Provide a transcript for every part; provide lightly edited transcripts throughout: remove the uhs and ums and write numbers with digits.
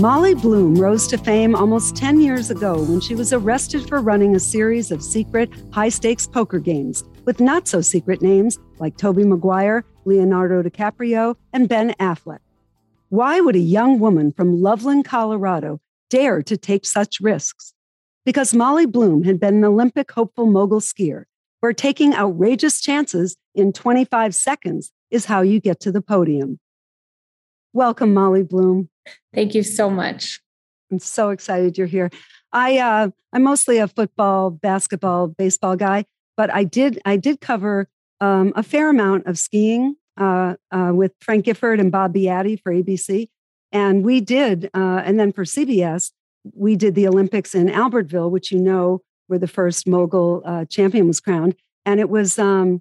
Molly Bloom rose to fame almost 10 years ago when she was arrested for running a series of secret, high-stakes poker games with not-so-secret names like Tobey Maguire, Leonardo DiCaprio, and Ben Affleck. Why would a young woman from Loveland, Colorado, dare to take such risks? Because Molly Bloom had been an Olympic hopeful mogul skier, where taking outrageous chances in 25 seconds is how you get to the podium. Welcome, Molly Bloom. Thank you so much. I'm so excited you're here. I'm mostly a football, basketball, baseball guy, but I did cover a fair amount of skiing with Frank Gifford and Bob Biatti for ABC. And we did, and then for CBS, we did the Olympics in Albertville, which you know where the first mogul champion was crowned. And it was Édgar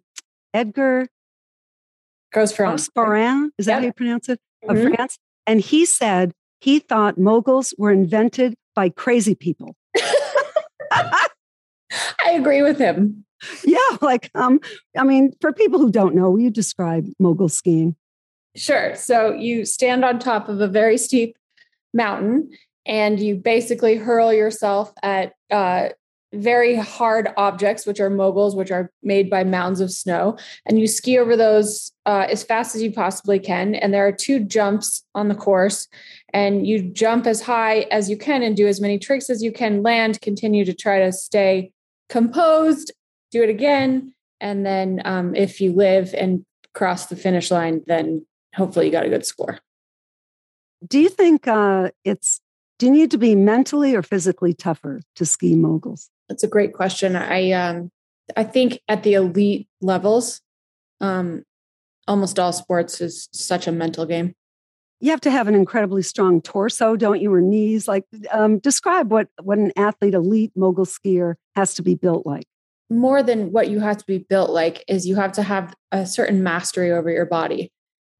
Grospiron. Is that how you pronounce it? Mm-hmm. Of France. And he said he thought moguls were invented by crazy people. I agree with him. Yeah. Like, I mean, for people who don't know, will you describe mogul skiing? Sure. So you stand on top of a very steep mountain and you basically hurl yourself at very hard objects, which are moguls, which are made by mounds of snow. And you ski over those as fast as you possibly can. And there are two jumps on the course. And you jump as high as you can and do as many tricks as you can, land, continue to try to stay composed, do it again. And then if you live and cross the finish line, then hopefully you got a good score. Do you think do you need to be mentally or physically tougher to ski moguls? That's a great question. I think at the elite levels, almost all sports is such a mental game. You have to have an incredibly strong torso, don't you, or knees? Like, describe what an athlete, elite mogul skier has to be built like. More than what you have to be built like is you have to have a certain mastery over your body,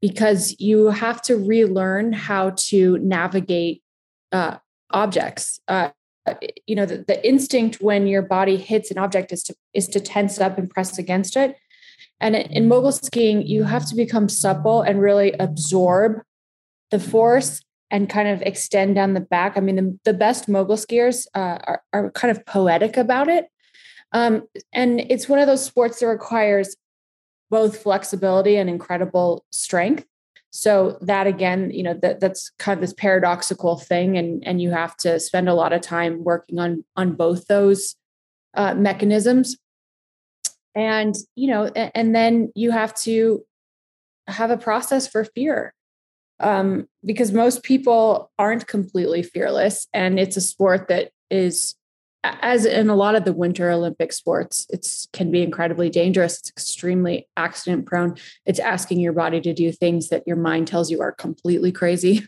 because you have to relearn how to navigate objects. The instinct when your body hits an object is to tense up and press against it. And in mogul skiing, you have to become supple and really absorb the force and kind of extend down the back. I mean, the best mogul skiers are kind of poetic about it. And it's one of those sports that requires both flexibility and incredible strength. So that, again, that's kind of this paradoxical thing. And you have to spend a lot of time working on both those mechanisms. And, and then you have to have a process for fear, because most people aren't completely fearless. And it's a sport that is, as in a lot of the Winter Olympic sports, it can be incredibly dangerous. It's extremely accident prone. It's asking your body to do things that your mind tells you are completely crazy.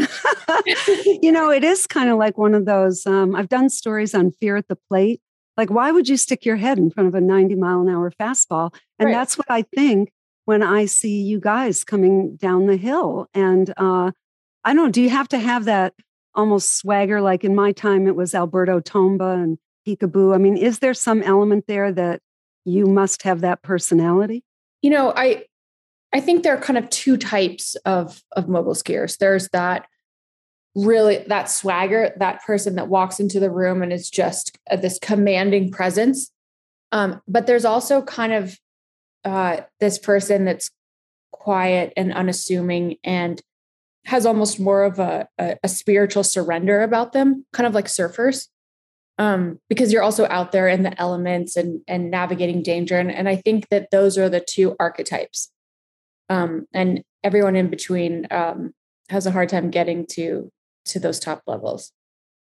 It is kind of like one of those, I've done stories on fear at the plate. Like, why would you stick your head in front of a 90-mile-an-hour fastball? And right. That's what I think when I see you guys coming down the hill. And I don't know, do you have to have that almost swagger? Like in my time, it was Alberto Tomba and Picabo. I mean, is there some element there that you must have that personality? I think there are kind of two types of mogul skiers. There's that swagger, that person that walks into the room and is just this commanding presence. But there's also kind of this person that's quiet and unassuming and has almost more of a spiritual surrender about them, kind of like surfers, because you're also out there in the elements and navigating danger. And I think that those are the two archetypes. And everyone in between has a hard time getting to those top levels.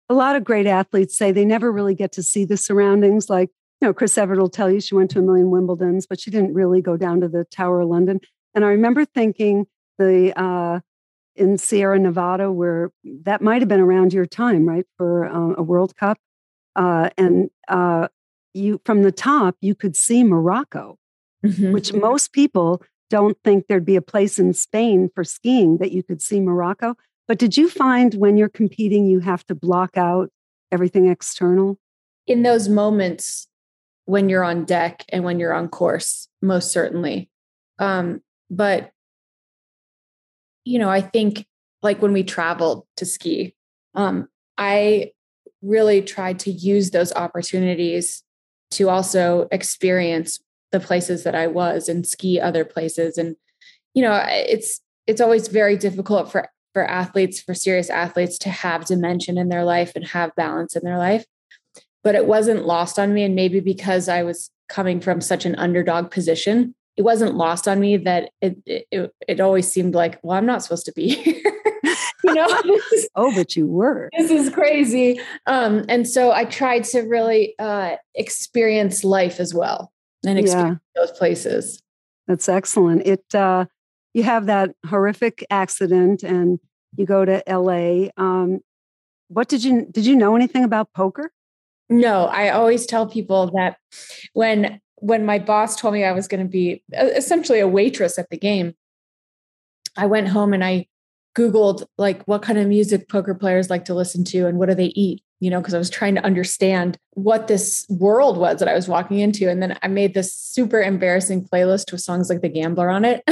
A lot of great athletes say they never really get to see the surroundings. Like, Chris Evert will tell you she went to 1 million Wimbledons, but she didn't really go down to the Tower of London. And I remember thinking in Sierra Nevada, where that might have been around your time, right, for a World Cup. And you, from the top, you could see Morocco, mm-hmm. which most people don't think there'd be a place in Spain for skiing that you could see Morocco. But did you find when you're competing, you have to block out everything external? In those moments when you're on deck and when you're on course, most certainly. But I think like when we traveled to ski, I really tried to use those opportunities to also experience the places that I was and ski other places. And, you know, it's always very difficult for athletes, for serious athletes, to have dimension in their life and have balance in their life. But it wasn't lost on me. And maybe because I was coming from such an underdog position, it wasn't lost on me that it always seemed like, well, I'm not supposed to be here. You know? Oh, but you were. This is crazy. And so I tried to really experience life as well and experience those places. That's excellent. You have that horrific accident and you go to LA. What did you know anything about poker? No, I always tell people that when my boss told me I was going to be essentially a waitress at the game, I went home and I Googled like what kind of music poker players like to listen to and what do they eat, you know, because I was trying to understand what this world was that I was walking into. And then I made this super embarrassing playlist with songs like The Gambler on it.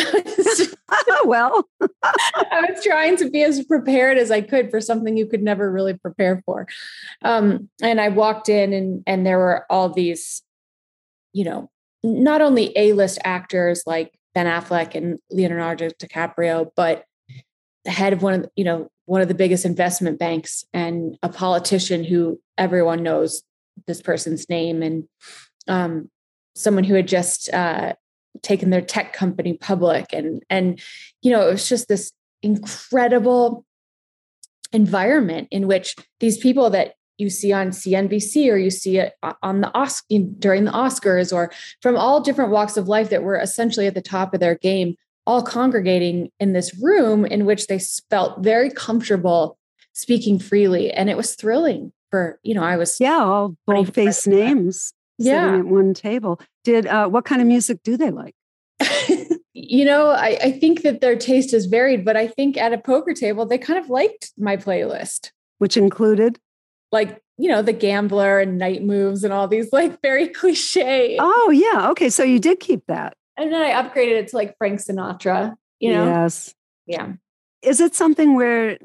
Well, I was trying to be as prepared as I could for something you could never really prepare for. And I walked in and there were all these, you know, not only A-list actors like Ben Affleck and Leonardo DiCaprio, but the head of one of the biggest investment banks and a politician who everyone knows this person's name, and someone who had just taken their tech company public. And, you know, it was just this incredible environment in which these people that you see on CNBC or you see it on during the Oscars, or from all different walks of life that were essentially at the top of their game, all congregating in this room in which they felt very comfortable speaking freely. And it was thrilling for, you know, I was. Yeah. All bold-faced names sitting at one table. What kind of music do they like? You know, I think that their taste is varied, but I think at a poker table, they kind of liked my playlist. Which included? Like, you know, The Gambler and Night Moves and all these like very cliche. Oh yeah. Okay. So you did keep that. And then I upgraded it to like Frank Sinatra, you know? Yes. Yeah. Is it something where,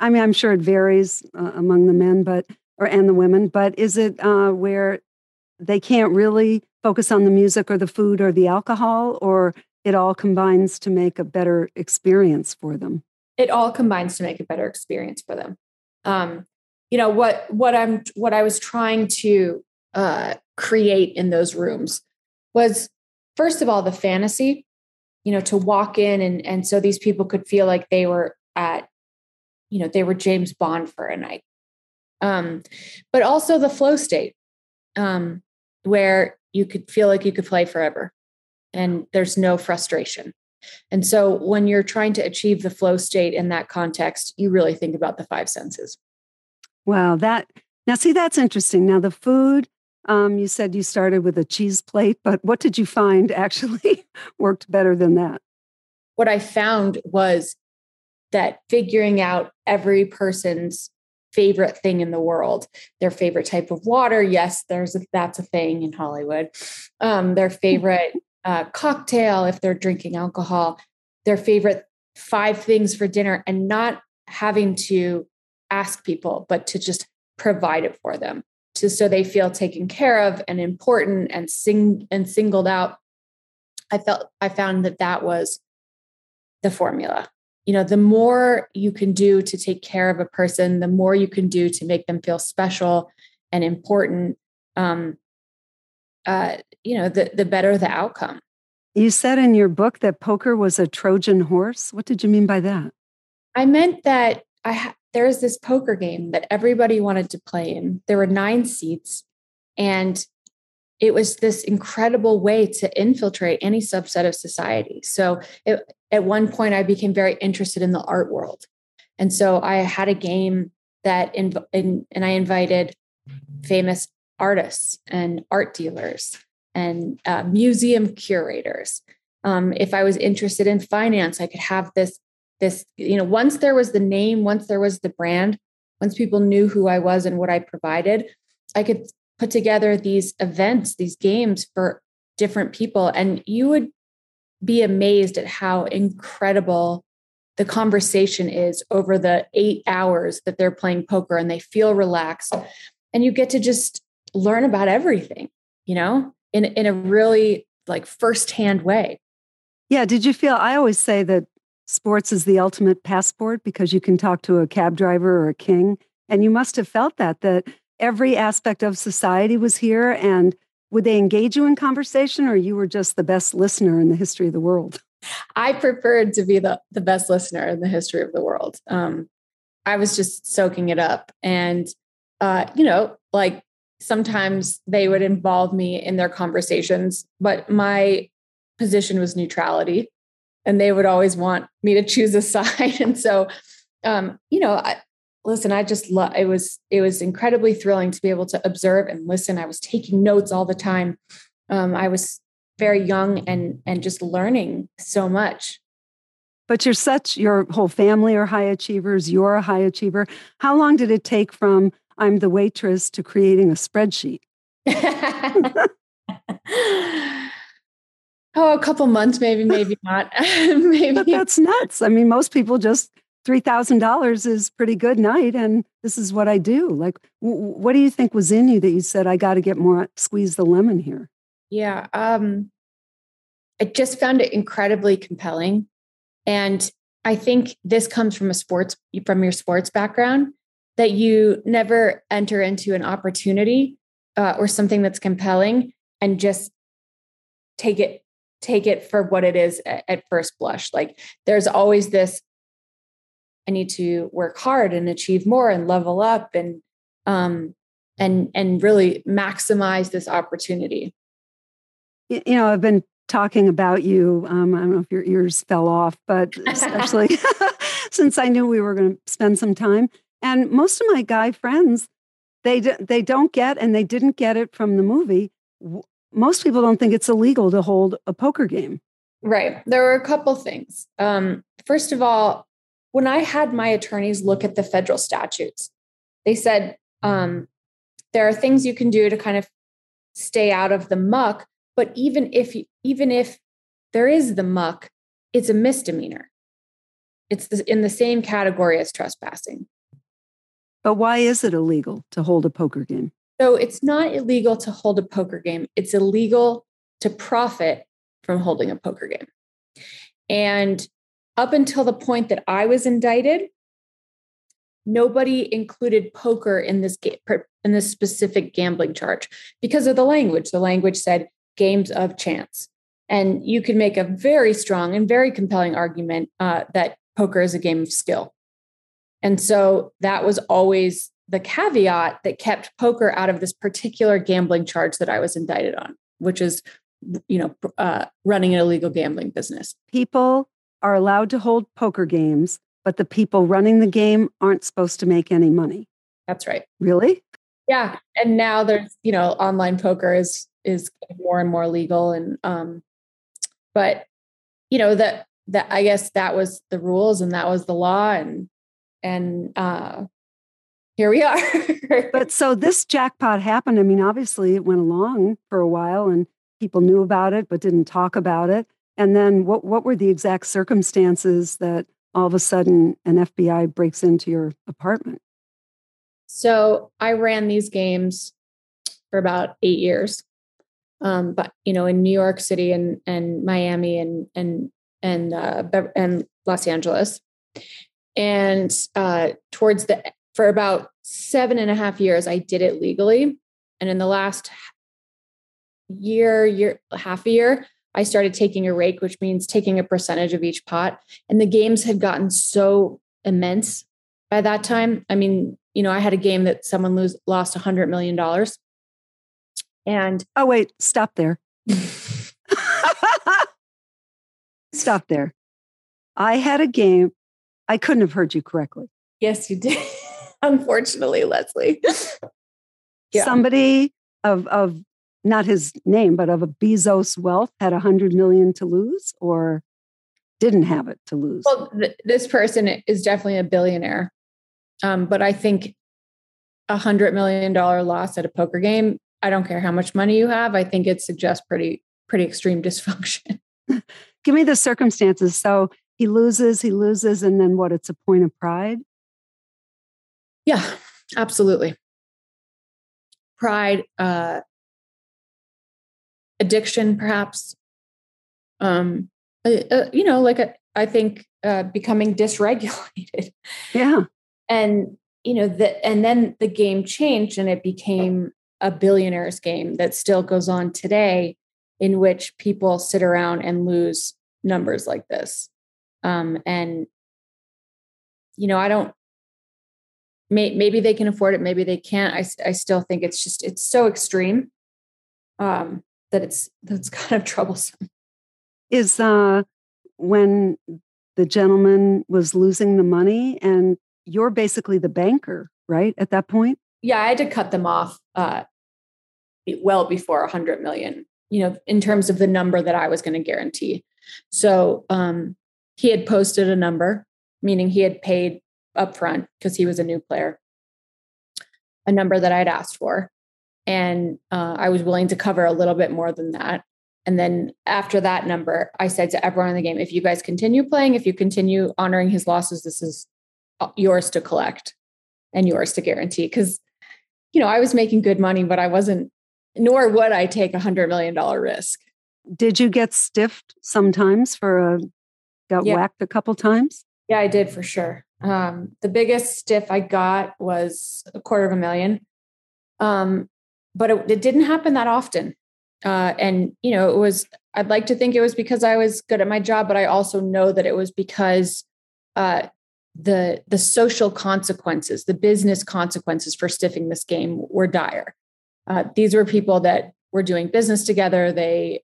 I mean, I'm sure it varies among the men, and the women, but is it where they can't really focus on the music or the food or the alcohol, or it all combines to make a better experience for them? It all combines to make a better experience for them. You know, what I was trying to create in those rooms was, first of all, the fantasy, you know, to walk in and so these people could feel like they were at, you know, they were James Bond for a night. But also the flow state, where you could feel like you could play forever and there's no frustration. And so when you're trying to achieve the flow state in that context, you really think about the five senses. Wow. That's interesting. Now the food, you said you started with a cheese plate, but what did you find actually worked better than that? What I found was that figuring out every person's favorite thing in the world, their favorite type of water. Yes, that's a thing in Hollywood. Their favorite cocktail, if they're drinking alcohol, their favorite five things for dinner, and not having to ask people, but to just provide it for them. So they feel taken care of and important and singled out. I found that was the formula. You know, the more you can do to take care of a person, the more you can do to make them feel special and important. You know, the better the outcome. You said in your book that poker was a Trojan horse. What did you mean by that? I meant that there's this poker game that everybody wanted to play in. There were 9 seats, and it was this incredible way to infiltrate any subset of society. So at one point, I became very interested in the art world. And so I had a game that and I invited famous artists and art dealers and museum curators. If I was interested in finance, I could have this, you know, once there was the name, once there was the brand, once people knew who I was and what I provided, I could put together these events, these games for different people. And you would be amazed at how incredible the conversation is over the 8 hours that they're playing poker, and they feel relaxed, and you get to just learn about everything, you know, in a really like firsthand way. Yeah. Did you feel, I always say that sports is the ultimate passport because you can talk to a cab driver or a king. And you must have felt that every aspect of society was here. And would they engage you in conversation, or you were just the best listener in the history of the world? I preferred to be the best listener in the history of the world. I was just soaking it up. And, you know, like sometimes they would involve me in their conversations, but my position was neutrality, and they would always want me to choose a side. And so, you know, I just love, it was incredibly thrilling to be able to observe and listen. I was taking notes all the time. I was very young and just learning so much. But your whole family are high achievers. You're a high achiever. How long did it take from I'm the waitress to creating a spreadsheet? Oh, a couple months, maybe not. Maybe. But that's nuts. I mean, most people just $3,000 is pretty good night, and this is what I do. Like, what do you think was in you that you said, I got to get more, squeeze the lemon here? Yeah. I just found it incredibly compelling. And I think this comes from from your sports background, that you never enter into an opportunity or something that's compelling and just take it for what it is at first blush. Like, there's always this, I need to work hard and achieve more and level up and really maximize this opportunity. You know, I've been talking about you. I don't know if your ears fell off, but especially since I knew we were going to spend some time. And most of my guy friends, they don't get, and they didn't get it from the movie. Most people don't think it's illegal to hold a poker game. Right. There were a couple things. First of all, when I had my attorneys look at the federal statutes, they said, there are things you can do to kind of stay out of the muck. But even if there is the muck, it's a misdemeanor. It's in the same category as trespassing. But why is it illegal to hold a poker game? So it's not illegal to hold a poker game. It's illegal to profit from holding a poker game. And up until the point that I was indicted, nobody included poker in this specific gambling charge because of the language. The language said games of chance. And you can make a very strong and very compelling argument that poker is a game of skill. And so that was always the caveat that kept poker out of this particular gambling charge that I was indicted on, which is, you know, running an illegal gambling business. People are allowed to hold poker games, but the people running the game aren't supposed to make any money. That's right. Really? Yeah. And now there's, you know, online poker is more and more legal. And, but you know, that I guess that was the rules and that was the law, and here we are. But so this jackpot happened. I mean, obviously it went along for a while and people knew about it, but didn't talk about it. And then what were the exact circumstances that all of a sudden an FBI breaks into your apartment? So I ran these games for about 8 years. But, you know, in New York City and Miami and Los Angeles. And for about 7.5 years, I did it legally. And in the last half a year, I started taking a rake, which means taking a percentage of each pot. And the games had gotten so immense by that time. I mean, you know, I had a game that someone lost $100 million. And oh, wait, stop there. Stop there. I had a game. I couldn't have heard you correctly. Yes, you did. Unfortunately, Leslie. Yeah. Somebody of not his name, but of a Bezos wealth had $100 million to lose, or didn't have it to lose. Well, this person is definitely a billionaire. But I think $100 million loss at a poker game, I don't care how much money you have, I think it suggests pretty extreme dysfunction. Give me the circumstances. So He loses, and then what? It's a point of pride? Yeah, absolutely. Pride, addiction, perhaps. I think becoming dysregulated. Yeah. And, you know, and then the game changed and it became a billionaire's game that still goes on today, in which people sit around and lose numbers like this. And, you know, I don't, maybe they can afford it. Maybe they can't. I still think it's so extreme that that's kind of troublesome. Is when the gentleman was losing the money, and you're basically the banker, right? At that point? Yeah, I had to cut them off well before 100 million, you know, in terms of the number that I was going to guarantee. So he had posted a number, meaning he had paid upfront because he was a new player, a number that I'd asked for. And I was willing to cover a little bit more than that. And then after that number, I said to everyone in the game, if you guys continue playing, if you continue honoring his losses, this is yours to collect and yours to guarantee. Because, you know, I was making good money, but I wasn't, nor would I take $100 million risk. Did you get stiffed sometimes whacked a couple times? Yeah, I did for sure. The biggest stiff I got was $250,000. But it didn't happen that often. And, you know, I'd like to think it was because I was good at my job, but I also know that it was because the social consequences, the business consequences for stiffing this game were dire. These were people that were doing business together. They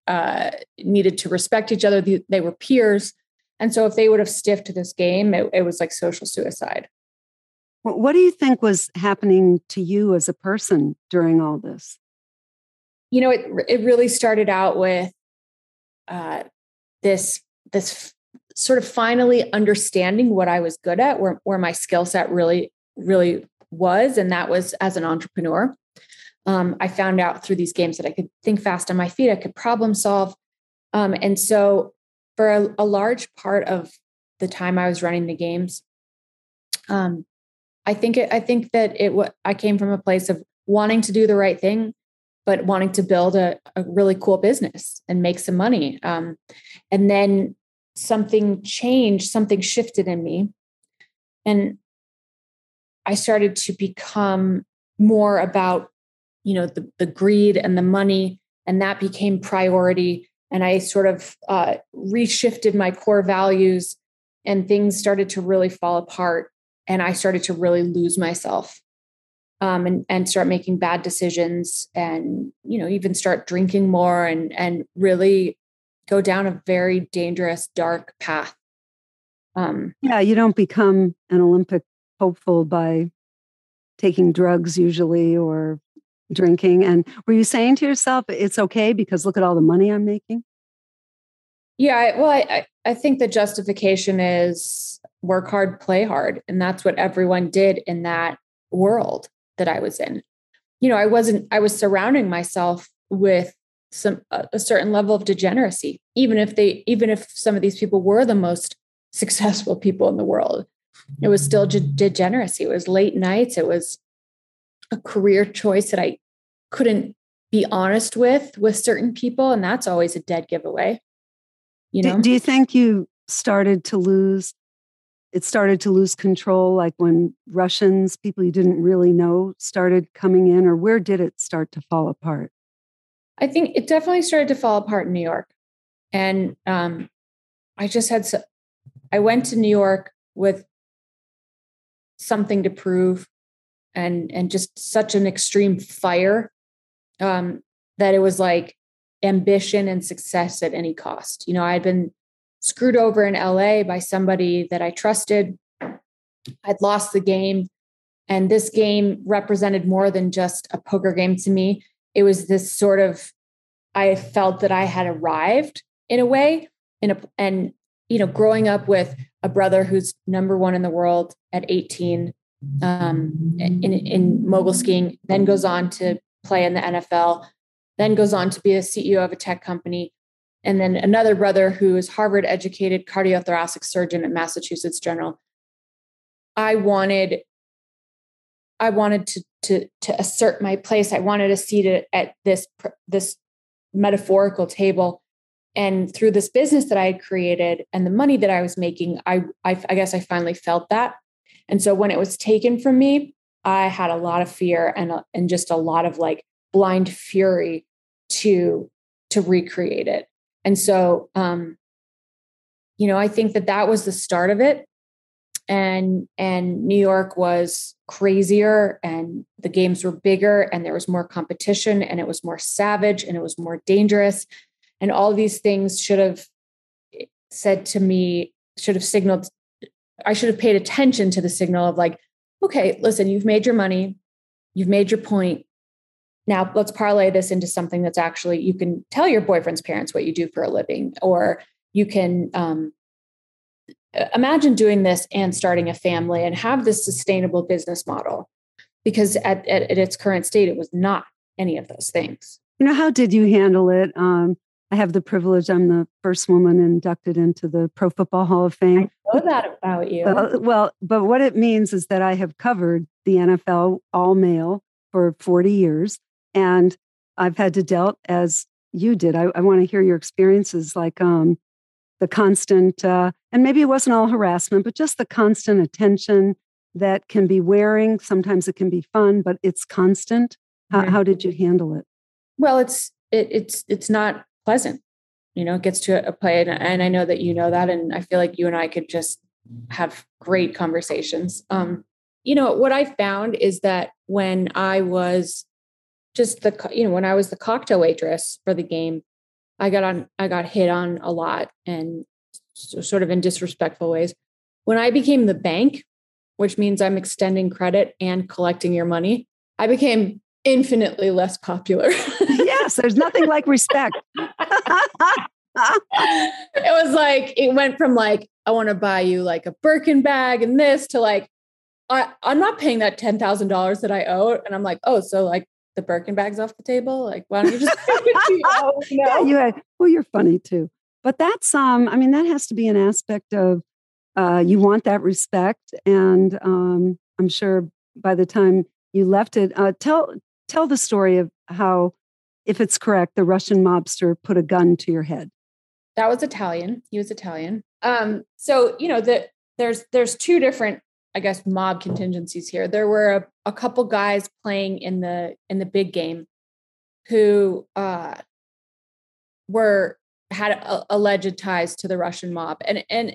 needed to respect each other. They were peers. And so if they would have stiffed to this game, it was like social suicide. What do you think was happening to you as a person during all this? You know, it really started out with this sort of finally understanding what I was good at, where my skill set really, really was. And that was as an entrepreneur. I found out through these games that I could think fast on my feet. I could problem solve. And so for a large part of the time I was running the games, I came from a place of wanting to do the right thing, but wanting to build a really cool business and make some money. And then something changed, something shifted in me. And I started to become more about, you know, the greed and the money, and that became priority. And I sort of reshifted my core values, and things started to really fall apart. And I started to really lose myself. And start making bad decisions, and, you know, even start drinking more and really go down a very dangerous, dark path. Yeah, you don't become an Olympic hopeful by taking drugs usually or drinking. And were you saying to yourself, it's okay because look at all the money I'm making? Yeah, well, I think the justification is work hard, play hard. And that's what everyone did in that world that I was in. You know, I was surrounding myself with a certain level of degeneracy, even if some of these people were the most successful people in the world, it was still degeneracy. It was late nights. It was a career choice that I couldn't be honest with certain people. And that's always a dead giveaway. You know, do you think you started to lose control, like when Russians, people you didn't really know, started coming in, or where did it start to fall apart? I think it definitely started to fall apart in New York. And I went to New York with something to prove and just such an extreme fire that it was like ambition and success at any cost. You know, I had been screwed over in LA by somebody that I trusted. I'd lost the game. And this game represented more than just a poker game to me. It was this sort of, I felt that I had arrived in a way. And, you know, growing up with a brother who's number one in the world at 18 in mogul skiing, then goes on to play in the NFL, then goes on to be the CEO of a tech company. and then another brother who is Harvard-educated cardiothoracic surgeon at Massachusetts General. I wanted to assert my place. I wanted a seat at this metaphorical table. And through this business that I had created and the money that I was making, I guess I finally felt that. And so when it was taken from me, I had a lot of fear and just a lot of like blind fury to recreate it. And so, you know, I think that was the start of it. And New York was crazier and the games were bigger and there was more competition and it was more savage and it was more dangerous. And all these things should have signaled, I should have paid attention to the signal of like, okay, listen, you've made your money, you've made your point. Now let's parlay this into something that's actually, you can tell your boyfriend's parents what you do for a living, or you can imagine doing this and starting a family and have this sustainable business model, because at its current state, it was not any of those things. You know, how did you handle it? I have the privilege. I'm the first woman inducted into the Pro Football Hall of Fame. I know that about you. But what it means is that I have covered the NFL all male for 40 years, and I've had to dealt as you did. I want to hear your experiences, like the constant, and maybe it wasn't all harassment, but just the constant attention that can be wearing. Sometimes it can be fun, but it's constant. How did you handle it? Well, it's not pleasant, you know. It gets to a play, and I know that you know that, and I feel like you and I could just have great conversations. You know, what I found is that when I was the cocktail waitress for the game, I got hit on a lot and sort of in disrespectful ways. When I became the bank, which means I'm extending credit and collecting your money, I became infinitely less popular. Yes, there's nothing like respect. It was like, it went from like, I want to buy you like a Birkin bag and this, to like, I'm not paying that $10,000 that I owe. And I'm like, oh, so like the Birkin bag's off the table? Like, why don't you just take it to you? Oh, no. Yeah, you're funny too. But that's, I mean, that has to be an aspect of, you want that respect. And I'm sure by the time you left it, tell the story of how, if it's correct, the Russian mobster put a gun to your head. That was Italian. He was Italian. So, you know, that there's two different, I guess, mob contingencies here. There were a couple guys playing in the big game who had alleged ties to the Russian mob. And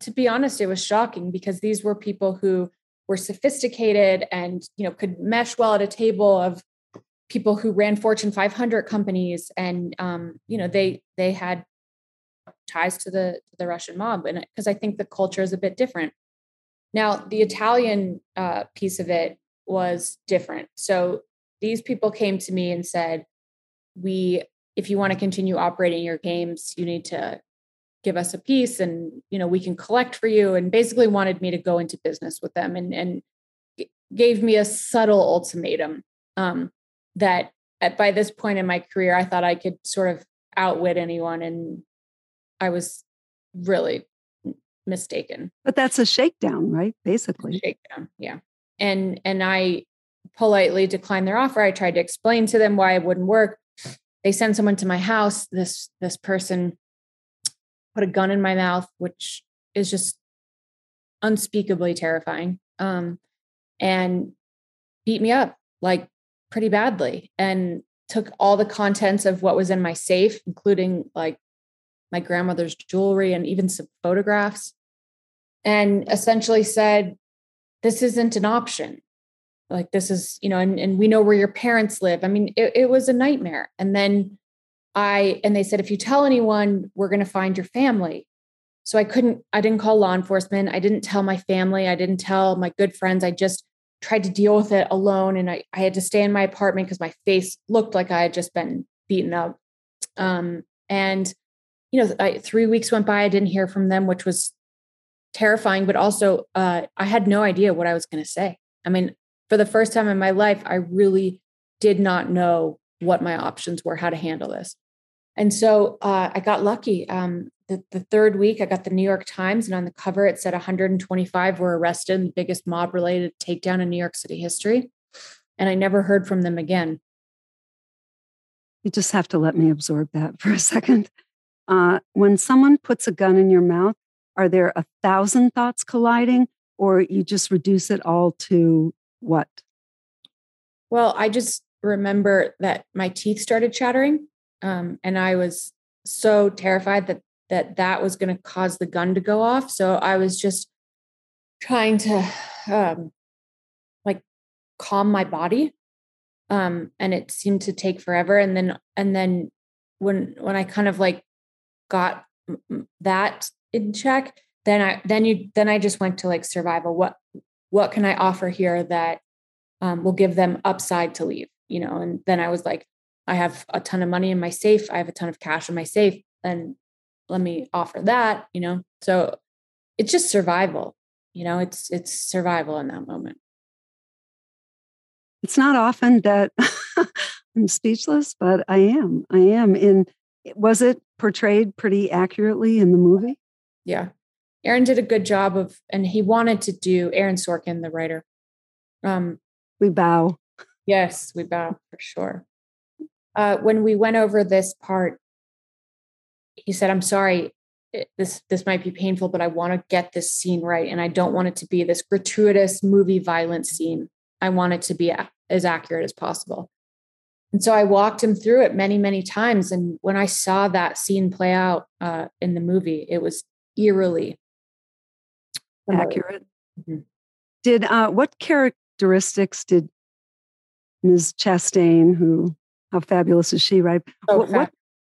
to be honest, it was shocking, because these were people who were sophisticated and, you know, could mesh well at a table of people who ran Fortune 500 companies. And, you know, they had ties to the Russian mob. And because I think the culture is a bit different. Now, the Italian piece of it was different. So these people came to me and said, if you want to continue operating your games, you need to give us a piece, and, you know, we can collect for you. And basically wanted me to go into business with them, and gave me a subtle ultimatum that by this point in my career, I thought I could sort of outwit anyone. And I was really mistaken. But that's a shakedown, right? Basically. Shakedown. Yeah. And I politely declined their offer. I tried to explain to them why it wouldn't work. They sent someone to my house. This person put a gun in my mouth, which is just unspeakably terrifying. And beat me up like pretty badly, and took all the contents of what was in my safe, including like my grandmother's jewelry and even some photographs, and essentially said, this isn't an option. Like, this is, you know, and we know where your parents live. I mean, it was a nightmare. And then they said, if you tell anyone, we're going to find your family. So I didn't call law enforcement. I didn't tell my family. I didn't tell my good friends. I just tried to deal with it alone. And I had to stay in my apartment because my face looked like I had just been beaten up. And, you know, 3 weeks went by. I didn't hear from them, which was terrifying, but also I had no idea what I was going to say. I mean, for the first time in my life, I really did not know what my options were, how to handle this. And so I got lucky. The third week, I got the New York Times, and on the cover, it said 125 were arrested in the biggest mob-related takedown in New York City history. And I never heard from them again. You just have to let me absorb that for a second. When someone puts a gun in your mouth, are there 1,000 thoughts colliding, or you just reduce it all to what? Well, I just remember that my teeth started chattering. And I was so terrified that was going to cause the gun to go off. So I was just trying to calm my body. And it seemed to take forever. And then when I kind of got that in check, then I just went to survival. What can I offer here that will give them upside to leave, And then I was I have a ton of money in my safe. I have a ton of cash in my safe, and let me offer that, So it's just survival, It's survival in that moment. It's not often that I'm speechless, but I am. Was it portrayed pretty accurately in the movie? Yeah. Aaron did a good job and he wanted to do Aaron Sorkin, the writer. We bow. Yes, we bow for sure. When we went over this part, he said, "I'm sorry, this might be painful, but I want to get this scene right. And I don't want it to be this gratuitous movie violence scene. I want it to be as accurate as possible." And so I walked him through it many, many times. And when I saw that scene play out in the movie, it was eerily accurate. Mm-hmm. What characteristics did Ms. Chastain, how fabulous is she, right? So what?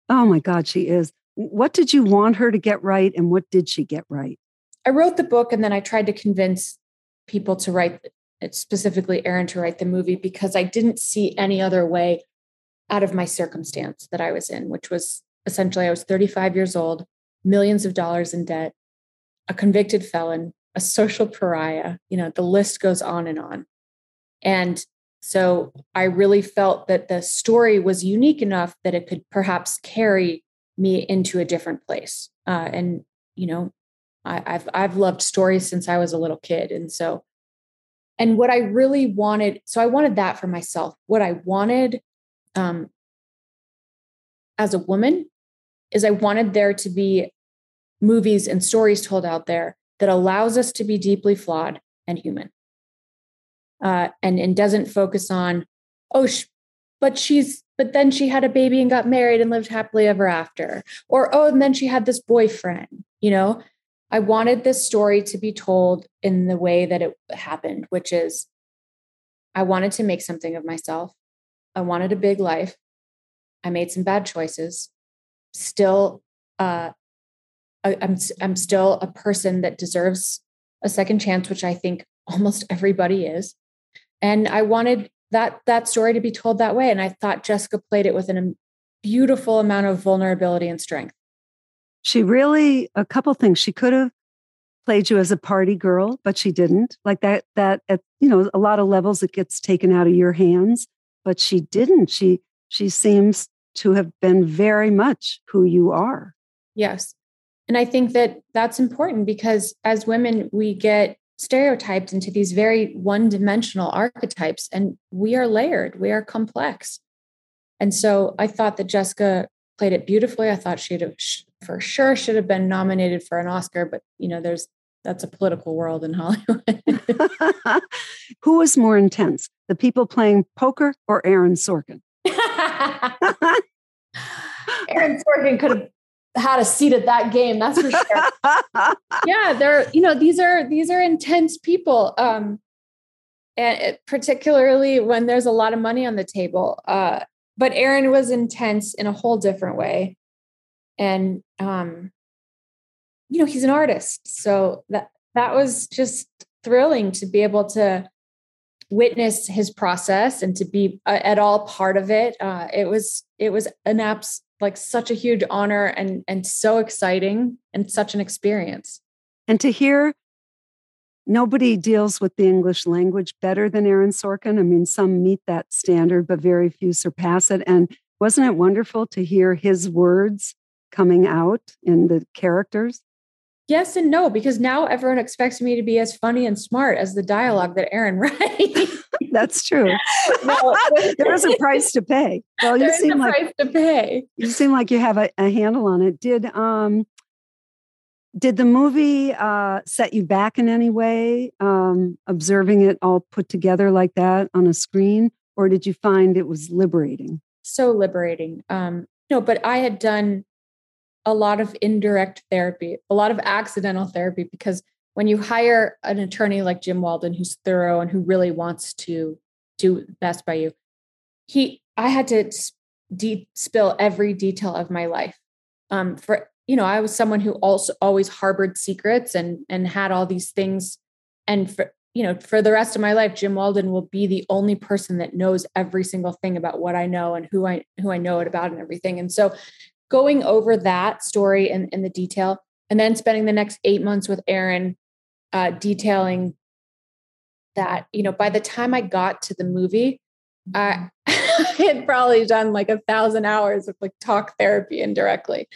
Oh my God, she is. What did you want her to get right, and what did she get right? I wrote the book, and then I tried to convince people to write it, specifically Aaron, to write the movie, because I didn't see any other way out of my circumstance that I was in, which was essentially I was 35 years old, millions of dollars in debt, a convicted felon, a social pariah. The list goes on and on. And so I really felt that the story was unique enough that it could perhaps carry me into a different place. I've loved stories since I was a little kid. And what I really wanted, so I wanted that for myself. What I wanted as a woman is I wanted there to be movies and stories told out there that allows us to be deeply flawed and human. And doesn't focus on, but then she had a baby and got married and lived happily ever after, or, and then she had this boyfriend. I wanted this story to be told in the way that it happened, which is I wanted to make something of myself. I wanted a big life. I made some bad choices. Still, I'm still a person that deserves a second chance, which I think almost everybody is. And I wanted that story to be told that way. And I thought Jessica played it with a beautiful amount of vulnerability and strength. She really, a couple things. She could have played you as a party girl, but she didn't. That at, a lot of levels, it gets taken out of your hands, but she didn't. She seems to have been very much who you are. Yes. And I think that that's important, because as women, we get stereotyped into these very one-dimensional archetypes, and we are layered, we are complex. And so I thought that Jessica played it beautifully. I thought she should have been nominated for an Oscar, but that's a political world in Hollywood. Who was more intense, the people playing poker or Aaron Sorkin? Aaron Sorkin could have had a seat at that game, that's for sure. Yeah, these are intense people, particularly when there's a lot of money on the table. But Aaron was intense in a whole different way, and he's an artist, so that was just thrilling to be able to witness his process and to be at all part of it. It was an absolute, such a huge honor and so exciting and such an experience. And to hear nobody deals with the English language better than Aaron Sorkin. I mean, some meet that standard, but very few surpass it. And Wasn't it wonderful to hear his words coming out in the characters? Yes and no, because now everyone expects me to be as funny and smart as the dialogue that Aaron writes. That's true. No, there is a price to pay. Well, there is a price to pay. You seem like you have a handle on it. Did the movie set you back in any way, observing it all put together like that on a screen, or did you find it was liberating? So liberating. No, but I had done a lot of indirect therapy, a lot of accidental therapy, because when you hire an attorney like Jim Walden, who's thorough and who really wants to do best by you, I had to spill every detail of my life. I was someone who also always harbored secrets and had all these things. And for the rest of my life, Jim Walden will be the only person that knows every single thing about what I know and who I know it about and everything. And so going over that story and the detail, and then spending the next 8 months with Aaron detailing that, by the time I got to the movie, I had probably done like 1,000 hours of like talk therapy indirectly.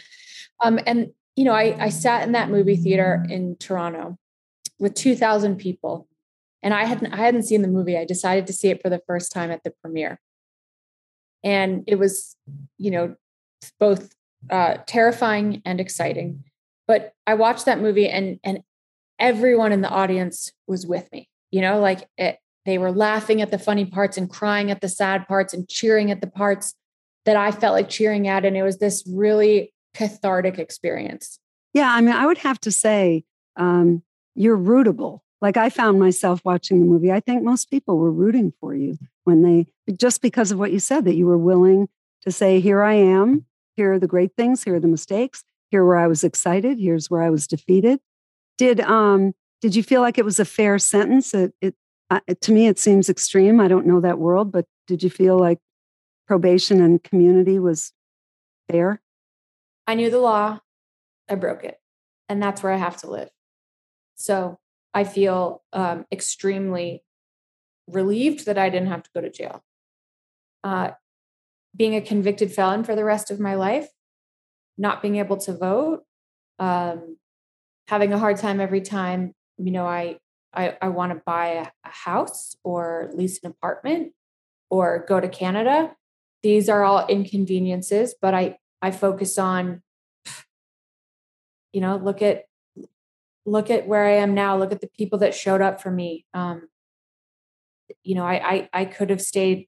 I sat in that movie theater in Toronto with 2,000 people, and I hadn't seen the movie. I decided to see it for the first time at the premiere. And it was, both terrifying and exciting. But I watched that movie and everyone in the audience was with me, they were laughing at the funny parts and crying at the sad parts and cheering at the parts that I felt like cheering at. And it was this really cathartic experience. Yeah. I mean, I would have to say you're rootable. Like, I found myself watching the movie. I think most people were rooting for you when just because of what you said, that you were willing to say, here I am, here are the great things, here are the mistakes, here where I was excited, here's where I was defeated. Did you feel like it was a fair sentence? To me, it seems extreme. I don't know that world, but did you feel like probation and community was fair? I knew the law. I broke it. And that's where I have to live. So I feel extremely relieved that I didn't have to go to jail. Being a convicted felon for the rest of my life, not being able to vote, having a hard time every time, I want to buy a house or lease an apartment or go to Canada. These are all inconveniences, but I focus on, look at where I am now. Look at the people that showed up for me. I could have stayed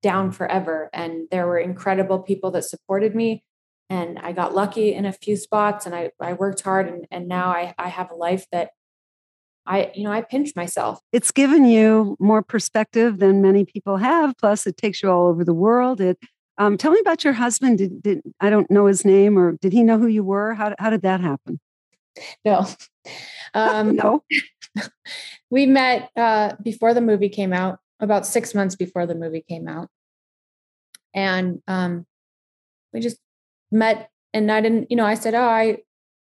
down forever, and there were incredible people that supported me. And I got lucky in a few spots, and I worked hard, and now I have a life that I pinch myself. It's given you more perspective than many people have. Plus, it takes you all over the world. Tell me about your husband. Did I don't know his name, or did he know who you were? How did that happen? No. No. We met before the movie came out, about 6 months before the movie came out. And we just met, and I didn't, I said, oh, I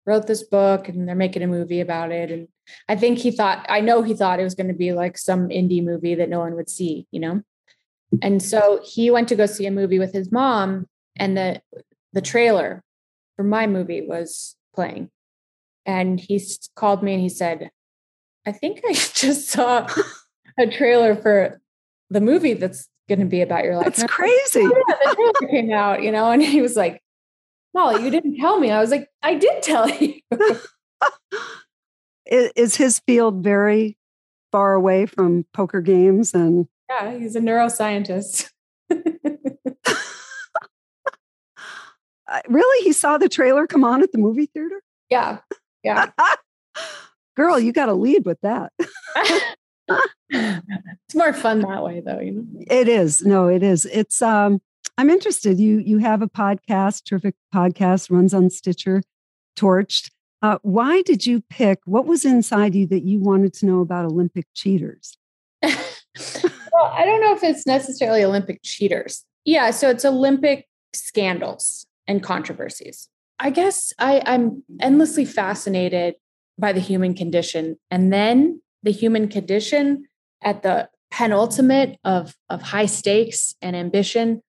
wrote this book and they're making a movie about it. And I think he thought it was going to be like some indie movie that no one would see, And so he went to go see a movie with his mom, and the trailer for my movie was playing. And he called me and he said, I think I just saw a trailer for the movie that's going to be about your life. That's crazy. Like, oh, yeah, the trailer came out, and he was like, Molly, you didn't tell me. I was like, I did tell you. Is his field very far away from poker games? And yeah, he's a neuroscientist. Really? He saw the trailer come on at the movie theater? Yeah. Yeah. Girl, you got to lead with that. It's more fun that way, though. It is. No, it is. It's. I'm interested. You have a podcast, terrific podcast, runs on Stitcher, Torched. Why did you pick? What was inside you that you wanted to know about Olympic cheaters? Well, I don't know if it's necessarily Olympic cheaters. Yeah, so it's Olympic scandals and controversies. I guess I'm endlessly fascinated by the human condition, and then the human condition at the penultimate of high stakes and ambition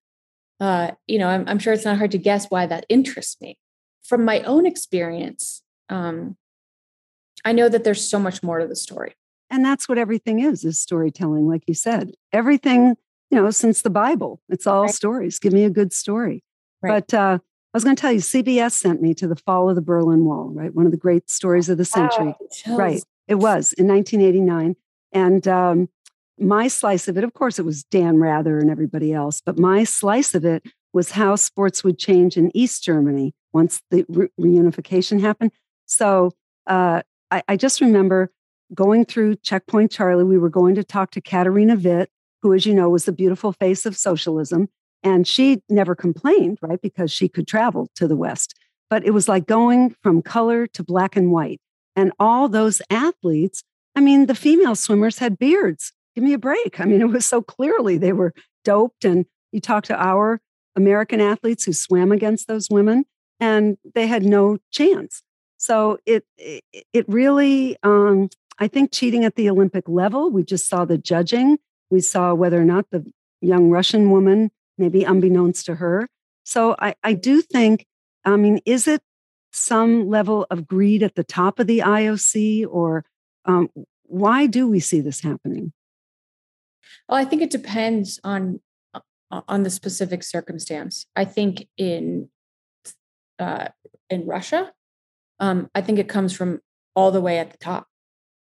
I'm sure it's not hard to guess why that interests me. From my own experience, I know that there's so much more to the story. And that's what everything is storytelling. Like you said, everything, since the Bible, it's all right. Stories. Give me a good story. Right. But I was going to tell you, CBS sent me to the fall of the Berlin Wall, right? One of the great stories of the century. Wow. Right. It was in 1989. And my slice of it, of course, it was Dan Rather and everybody else, but my slice of it was how sports would change in East Germany once the reunification happened. So I just remember going through Checkpoint Charlie. We were going to talk to Katerina Witt, who, as you know, was the beautiful face of socialism. And she never complained, right? Because she could travel to the West. But it was like going from color to black and white. And all those athletes, the female swimmers had beards. Give me a break. It was so clearly they were doped. And you talk to our American athletes who swam against those women, and they had no chance. So it really, I think, cheating at the Olympic level. We just saw the judging. We saw whether or not the young Russian woman, maybe unbeknownst to her. So I do think, is it some level of greed at the top of the IOC, or why do we see this happening? Well, I think it depends on the specific circumstance. I think in Russia, I think it comes from all the way at the top.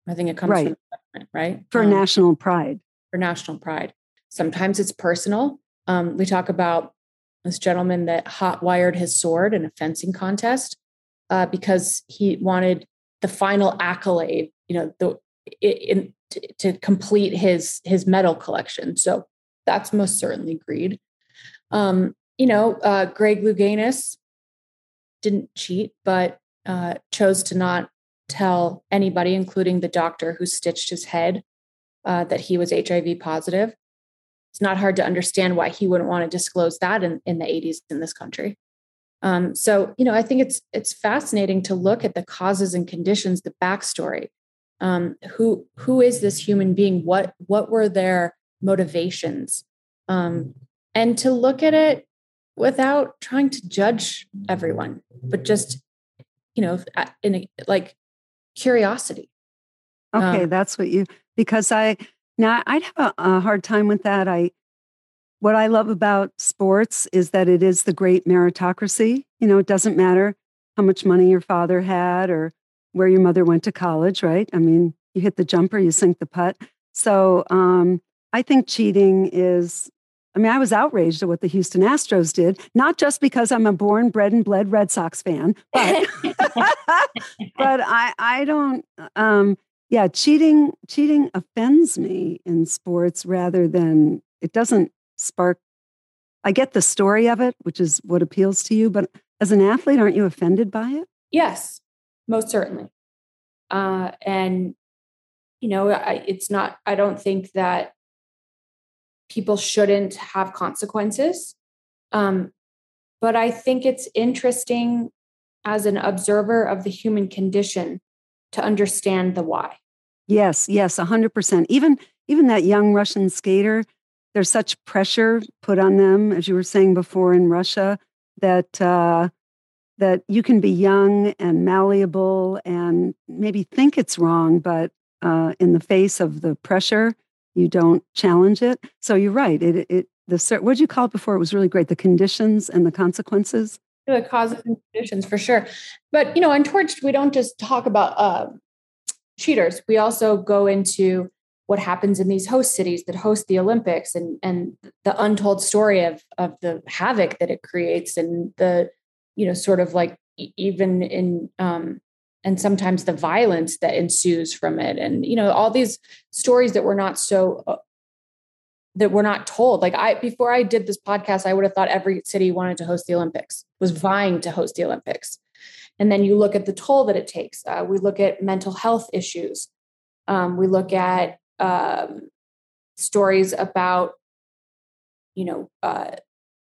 I think it comes right. from the government, right? For national pride. For national pride. Sometimes it's personal. We talk about this gentleman that hot-wired his sword in a fencing contest because he wanted the final accolade, to complete his medal collection. So that's most certainly greed. Greg Louganis didn't cheat, but chose to not tell anybody, including the doctor who stitched his head, that he was HIV positive. It's not hard to understand why he wouldn't want to disclose that in the 80s in this country. I think it's fascinating to look at the causes and conditions, the backstory. Who is this human being? What were their motivations? And to look at it without trying to judge everyone, but just, curiosity. Okay. That's what Now, I'd have a hard time with that. What I love about sports is that it is the great meritocracy. It doesn't matter how much money your father had or where your mother went to college, right? You hit the jumper, you sink the putt. So I think cheating is, I was outraged at what the Houston Astros did, not just because I'm a born, bred, and bled Red Sox fan, but, but I don't... cheating offends me in sports rather than it doesn't spark. I get the story of it, which is what appeals to you. But as an athlete, aren't you offended by it? Yes, most certainly. I don't think that people shouldn't have consequences. But I think it's interesting as an observer of the human condition to understand the why. Yes, 100%. Even that young Russian skater, there's such pressure put on them, as you were saying before, in Russia, that you can be young and malleable and maybe think it's wrong, but in the face of the pressure, you don't challenge it. So you're right. What'd you call it before? It was really great. The conditions and the consequences. The causes and conditions, for sure. But, on Torch, we don't just talk about cheaters. We also go into what happens in these host cities that host the Olympics and the untold story of the havoc that it creates and the, sort of like even in, and sometimes the violence that ensues from it. And, all these stories that we're not so... that we're not told. Like before I did this podcast, I would have thought every city wanted to host the Olympics, was vying to host the Olympics. And then you look at the toll that it takes. We look at mental health issues. We look at stories about,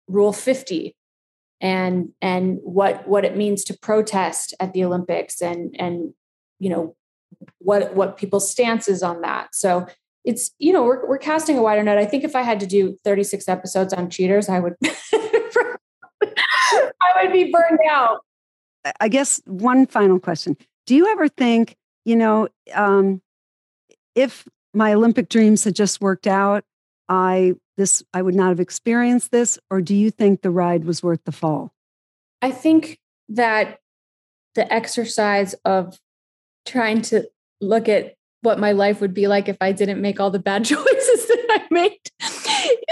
Rule 50 and what it means to protest at the Olympics and what people's stance is on that. So it's, we're casting a wider net. I think if I had to do 36 episodes on cheaters, I would I'd be burned out. I guess one final question. Do you ever think, if my Olympic dreams had just worked out, I would not have experienced this? Or do you think the ride was worth the fall? I think that the exercise of trying to look at what my life would be like if I didn't make all the bad choices that I made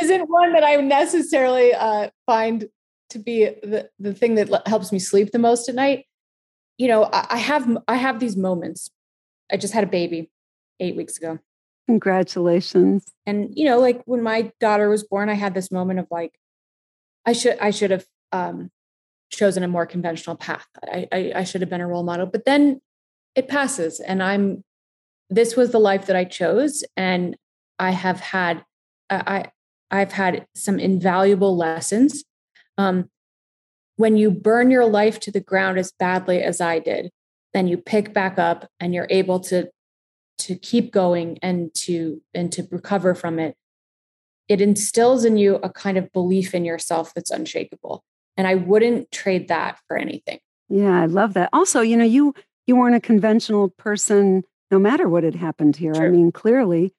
isn't one that I necessarily find to be the thing that helps me sleep the most at night. I have these moments. I just had a baby 8 weeks ago. Congratulations. And, when my daughter was born, I had this moment of I should have chosen a more conventional path. I should have been a role model, but then it passes. And this was the life that I chose. And I have had, I've had some invaluable lessons. When you burn your life to the ground as badly as I did, then you pick back up and you're able to keep going and to recover from it. It instills in you a kind of belief in yourself that's unshakable. And I wouldn't trade that for anything. Yeah, I love that. Also, you weren't a conventional person, no matter what had happened here. True. I mean, clearly,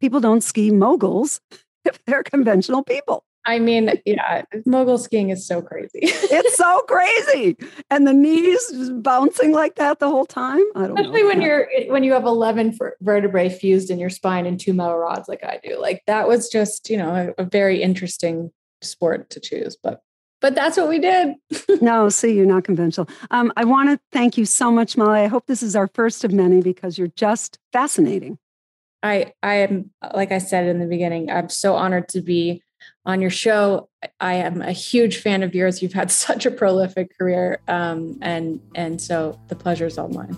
people don't ski moguls if they're conventional people. I mean, yeah, mogul skiing is so crazy. It's so crazy. And the knees bouncing like that the whole time. I don't know. Especially when you have 11 vertebrae fused in your spine and 2 metal rods like I do. Like that was just, a very interesting sport to choose, but that's what we did. No, see, you're not conventional. I want to thank you so much, Molly. I hope this is our first of many because you're just fascinating. I am, like I said in the beginning, I'm so honored to be on your show. I am a huge fan of yours. You've had such a prolific career. And so the pleasure is all mine.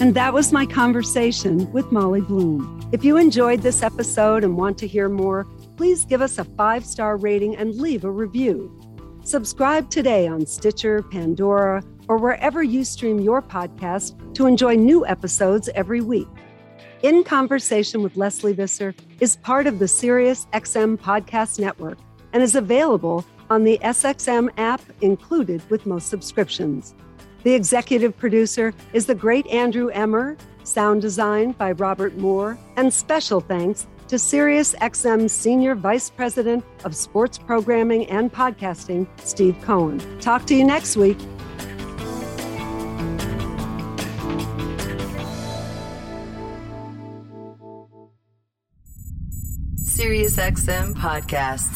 And that was my conversation with Molly Bloom. If you enjoyed this episode and want to hear more, please give us a 5-star rating and leave a review. Subscribe today on Stitcher, Pandora, or wherever you stream your podcast to enjoy new episodes every week. In Conversation with Leslie Visser is part of the Sirius XM Podcast Network and is available on the SXM app included with most subscriptions. The executive producer is the great Andrew Emmer, sound design by Robert Moore, and special thanks to Sirius XM Senior Vice President of Sports Programming and Podcasting, Steve Cohen. Talk to you next week. Sirius XM Podcasts.